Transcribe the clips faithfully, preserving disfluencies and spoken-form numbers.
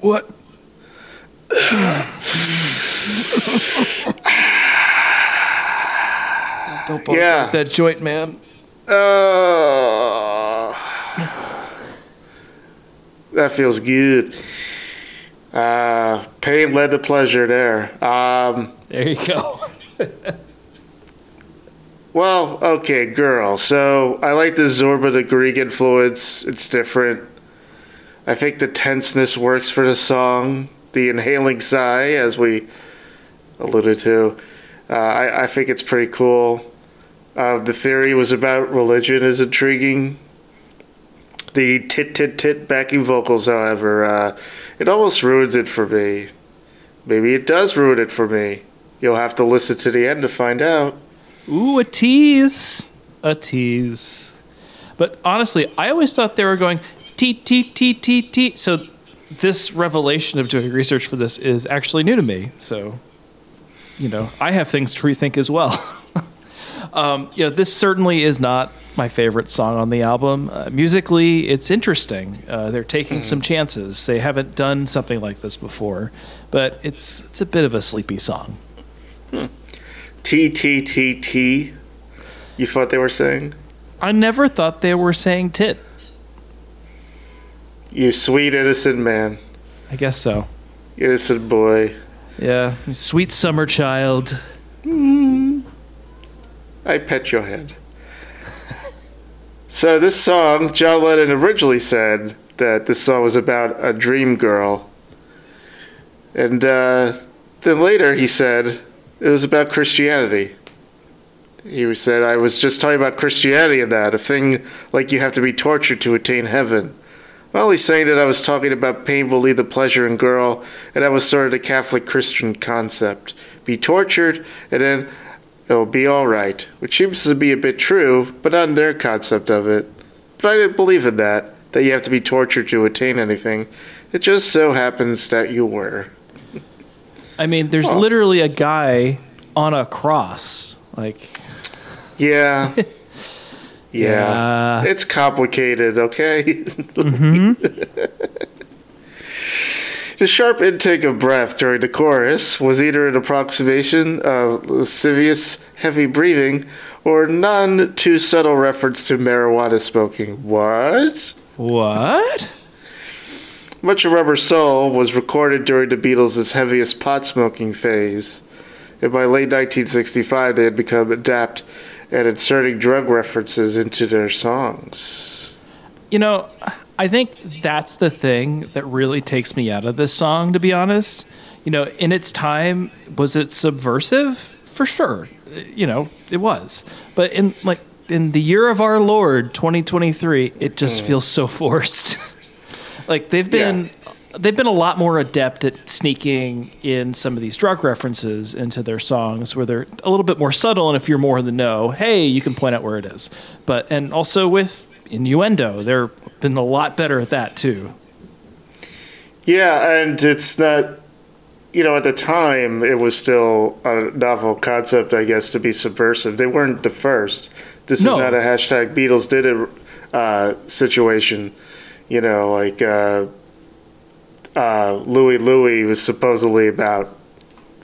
What? Don't bother yeah. that joint, man. Uh, that feels good. Uh, pain led to pleasure there. Um, there you go. Well, okay, girl. So I like the Zorba the Greek influence. It's different. I think the tenseness works for the song. The inhaling sigh, as we alluded to. Uh, I, I think it's pretty cool. Uh, the theory was about religion is intriguing. The tit, tit, tit backing vocals, however, uh, it almost ruins it for me. Maybe it does ruin it for me. You'll have to listen to the end to find out. Ooh, a tease. A tease. But honestly, I always thought they were going teet, teet, teet, teet, teet. So this revelation of doing research for this is actually new to me. So, you know, I have things to rethink as well. Um, you know, this certainly is not my favorite song on the album. Uh, musically, it's interesting. Uh, they're taking mm. some chances. They haven't done something like this before, but it's it's a bit of a sleepy song. Hmm. T T T T. You thought they were saying? I never thought they were saying tit. You sweet innocent man. I guess so. Innocent boy. Yeah, sweet summer child. Mm. I pet your head. So this song, John Lennon originally said that this song was about a dream girl. And uh, then later he said it was about Christianity. He said, I was just talking about Christianity and that, a thing like you have to be tortured to attain heaven. Well, he's saying that I was talking about pain will lead to pleasure in girl, and that was sort of the Catholic Christian concept. Be tortured, and then it'll be all right, which seems to be a bit true, but not in their concept of it. But I didn't believe in that, that you have to be tortured to attain anything. It just so happens that you were. I mean, there's oh. literally a guy on a cross. Like, yeah. yeah. yeah. It's complicated, okay? Mm-hmm. The sharp intake of breath during the chorus was either an approximation of lascivious heavy breathing or none too subtle reference to marijuana smoking. What? What? Much of Rubber Soul was recorded during the Beatles' heaviest pot smoking phase. And by late nineteen sixty-five, they had become adept at inserting drug references into their songs. You know, I think that's the thing that really takes me out of this song, to be honest. You know, in its time, was it subversive? For sure. You know, it was. But in like in the year of our Lord, twenty twenty-three, it just mm. feels so forced. Like they've been yeah. they've been a lot more adept at sneaking in some of these drug references into their songs where they're a little bit more subtle, and if you're more in the know, hey, you can point out where it is. But and also with innuendo, they're been a lot better at that too. Yeah, and it's not, you know, at the time it was still a novel concept, I guess, to be subversive. They weren't the first. This no. is not a hashtag Beatles did it uh, situation. You know, like uh, uh, Louie Louie was supposedly about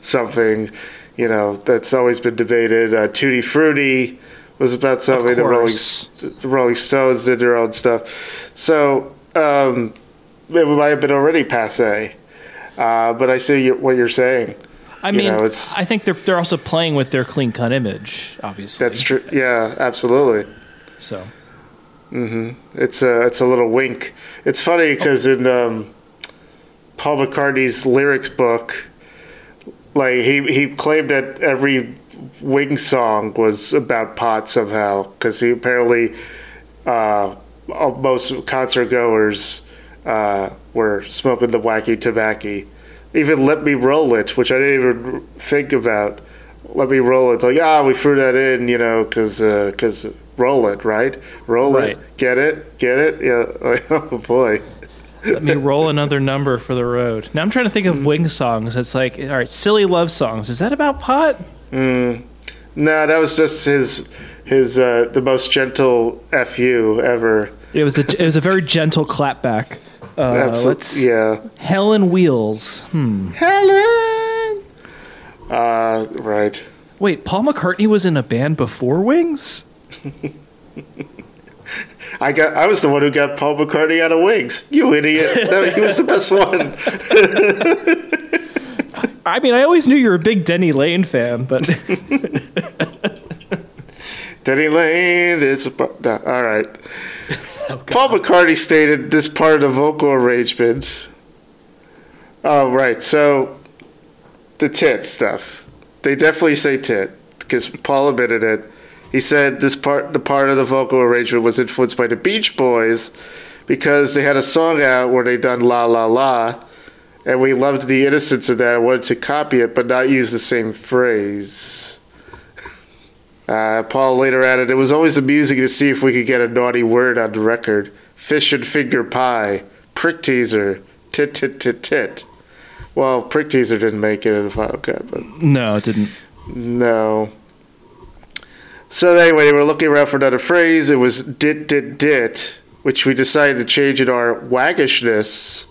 something. You know, that's always been debated. Uh, Tutti Frutti was about something. The Rolling, the Rolling Stones did their own stuff. So um, it might have been already passe. Uh, but I see what you're saying. I you mean, know, it's, I think they're they're also playing with their clean cut image, obviously. That's true. Yeah, absolutely. So. Mm-hmm. It's a, it's a little wink. It's funny because oh. in um, Paul McCartney's lyrics book, like he, he claimed that every Wings song was about pot somehow, because he apparently uh, most concert goers uh, were smoking the wacky tobacco. Even Let Me Roll It, which I didn't even think about. Let Me Roll It. It's like, ah, we threw that in, you know, because uh, cause roll it, right? Roll right. it. Get it? Get it? Yeah. Like, oh, boy. Let me roll another number for the road. Now I'm trying to think of mm. Wings songs. It's like, all right, silly love songs. Is that about pot? Mm. No, that was just his his uh, the most gentle F U ever. It was a, it was a very gentle clapback. Uh, Absolutely. Yeah. Helen Wheels. Hmm. Helen. Uh, right. Wait, Paul McCartney was in a band before Wings? I got. I was the one who got Paul McCartney out of Wings. You idiot! No, he was the best one. I mean, I always knew you were a big Denny Laine fan, but Denny Laine is a, no, all right. Oh, Paul McCartney stated this part of the vocal arrangement. Oh, right. So the tit stuff. They definitely say tit because Paul admitted it. He said this part, the part of the vocal arrangement was influenced by the Beach Boys because they had a song out where they done La La La, and we loved the innocence of that and wanted to copy it but not use the same phrase. Uh, Paul later added, it was always amusing to see if we could get a naughty word on the record. Fish and finger pie, prick teaser, tit tit tit tit. Well, prick teaser didn't make it in the final cut. But no, it didn't. No. So anyway, they were looking around for another phrase. It was dit, dit, dit, which we decided to change in our waggishness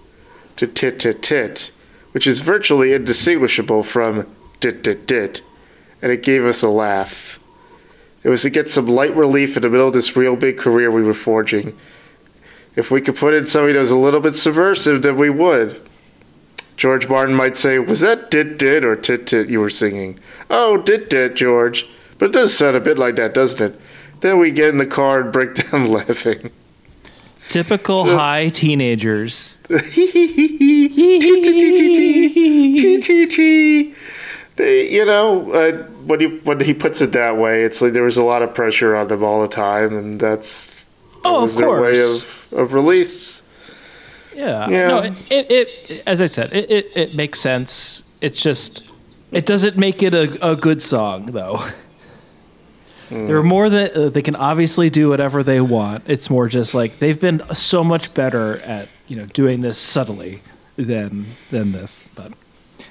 to tit, tit, tit, which is virtually indistinguishable from dit, dit, dit, and it gave us a laugh. It was to get some light relief in the middle of this real big career we were forging. If we could put in something that was a little bit subversive, then we would. George Martin might say, was that dit, dit, or tit, tit you were singing? Oh, dit, dit, George. But it does sound a bit like that, doesn't it? Then we get in the car and break down laughing. Typical so, high teenagers. They, you know, uh, when, he, when he puts it that way, it's like there was a lot of pressure on them all the time, and that's that oh, was of their way of, of release. Yeah. yeah. No, it, it, it, as I said, it, it, it makes sense. It's just, it doesn't make it a, a good song, though. Mm. They're more that uh, they can obviously do whatever they want. It's more just like they've been so much better at, you know, doing this subtly than than this. But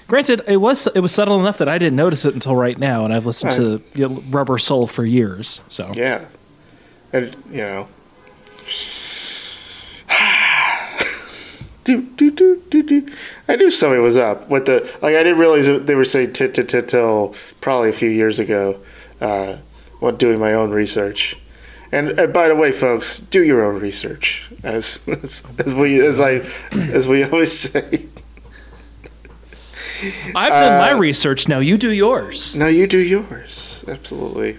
granted, it was it was subtle enough that I didn't notice it until right now, and I've listened I, to you know, Rubber Soul for years. So yeah, and you know, do, do, do, do, do. I knew something was up with the like. I didn't realize they were saying tit tit tit till probably a few years ago. Uh, While doing my own research, and, and by the way, folks, do your own research, as as, as we as I as we always say. I've done uh, my research. Now you do yours. Now you do yours. Absolutely.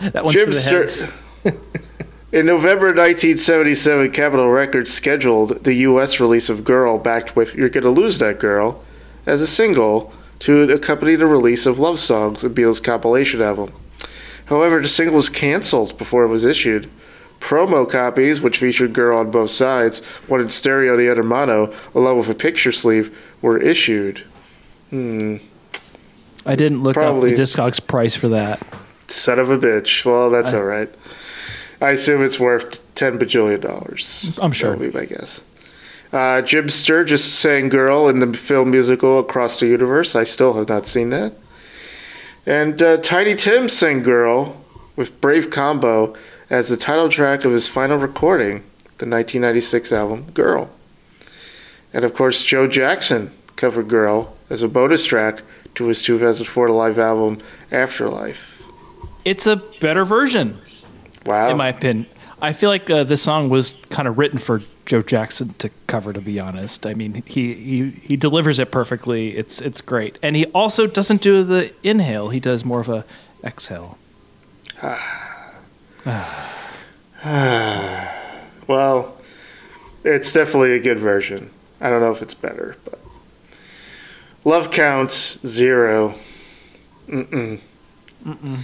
That one's Jim Sturgess. In November nineteen seventy-seven, Capitol Records scheduled the U S release of "Girl," backed with "You're Gonna Lose That Girl" as a single to accompany the release of "Love Songs," a Beatles compilation album. However, the single was canceled before it was issued. Promo copies, which featured Girl on both sides, one in stereo, the other mono, along with a picture sleeve, were issued. Hmm. I didn't look Probably up the Discogs price for that. Son of a bitch. Well, that's I, all right. I assume it's worth ten bajillion dollars. I'm sure. That would be my guess. Uh, Jim Sturgess sang Girl in the film musical Across the Universe. I still have not seen that. And uh, Tiny Tim sang Girl with Brave Combo as the title track of his final recording, the nineteen ninety-six album Girl. And of course, Joe Jackson covered Girl as a bonus track to his two thousand four live album Afterlife. It's a better version. Wow. In my opinion. I feel like uh, this song was kind of written for Joe Jackson to cover, to be honest. I mean, he, he, he delivers it perfectly. It's it's great. And he also doesn't do the inhale. He does more of a exhale. Well, it's definitely a good version. I don't know if it's better, but love counts zero. Mm-mm. Mm-mm.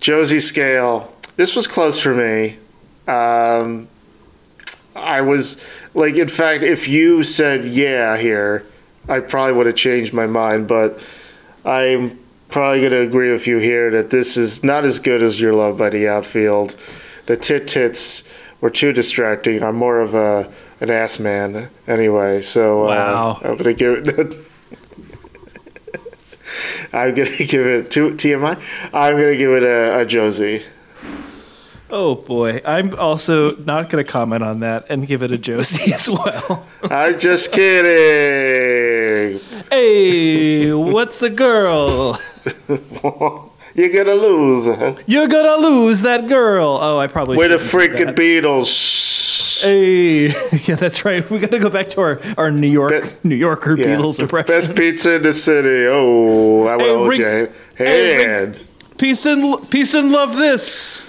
Josie Scale. This was close for me. Um... I was like, in fact, if you said yeah here, I probably would have changed my mind, but I'm probably going to agree with you here that this is not as good as Your Love by the Outfield. The tit tits were too distracting. I'm more of a an ass man anyway, so wow. uh, I'm going to give it I'm going to give it to T M I. I'm going to give it a, a Josie. Oh boy, I'm also not going to comment on that and give it a Josie as well. I'm just kidding. Hey, what's the girl? You're going to lose. Huh? You're going to lose that girl. Oh, I probably We're the freaking Beatles. Hey, yeah, that's right. We got to go back to our, our New York Be- New Yorker yeah. Beatles impression. Best pizza in the city. Oh, I will hey, J. Hey, hey, peace and peace and love this.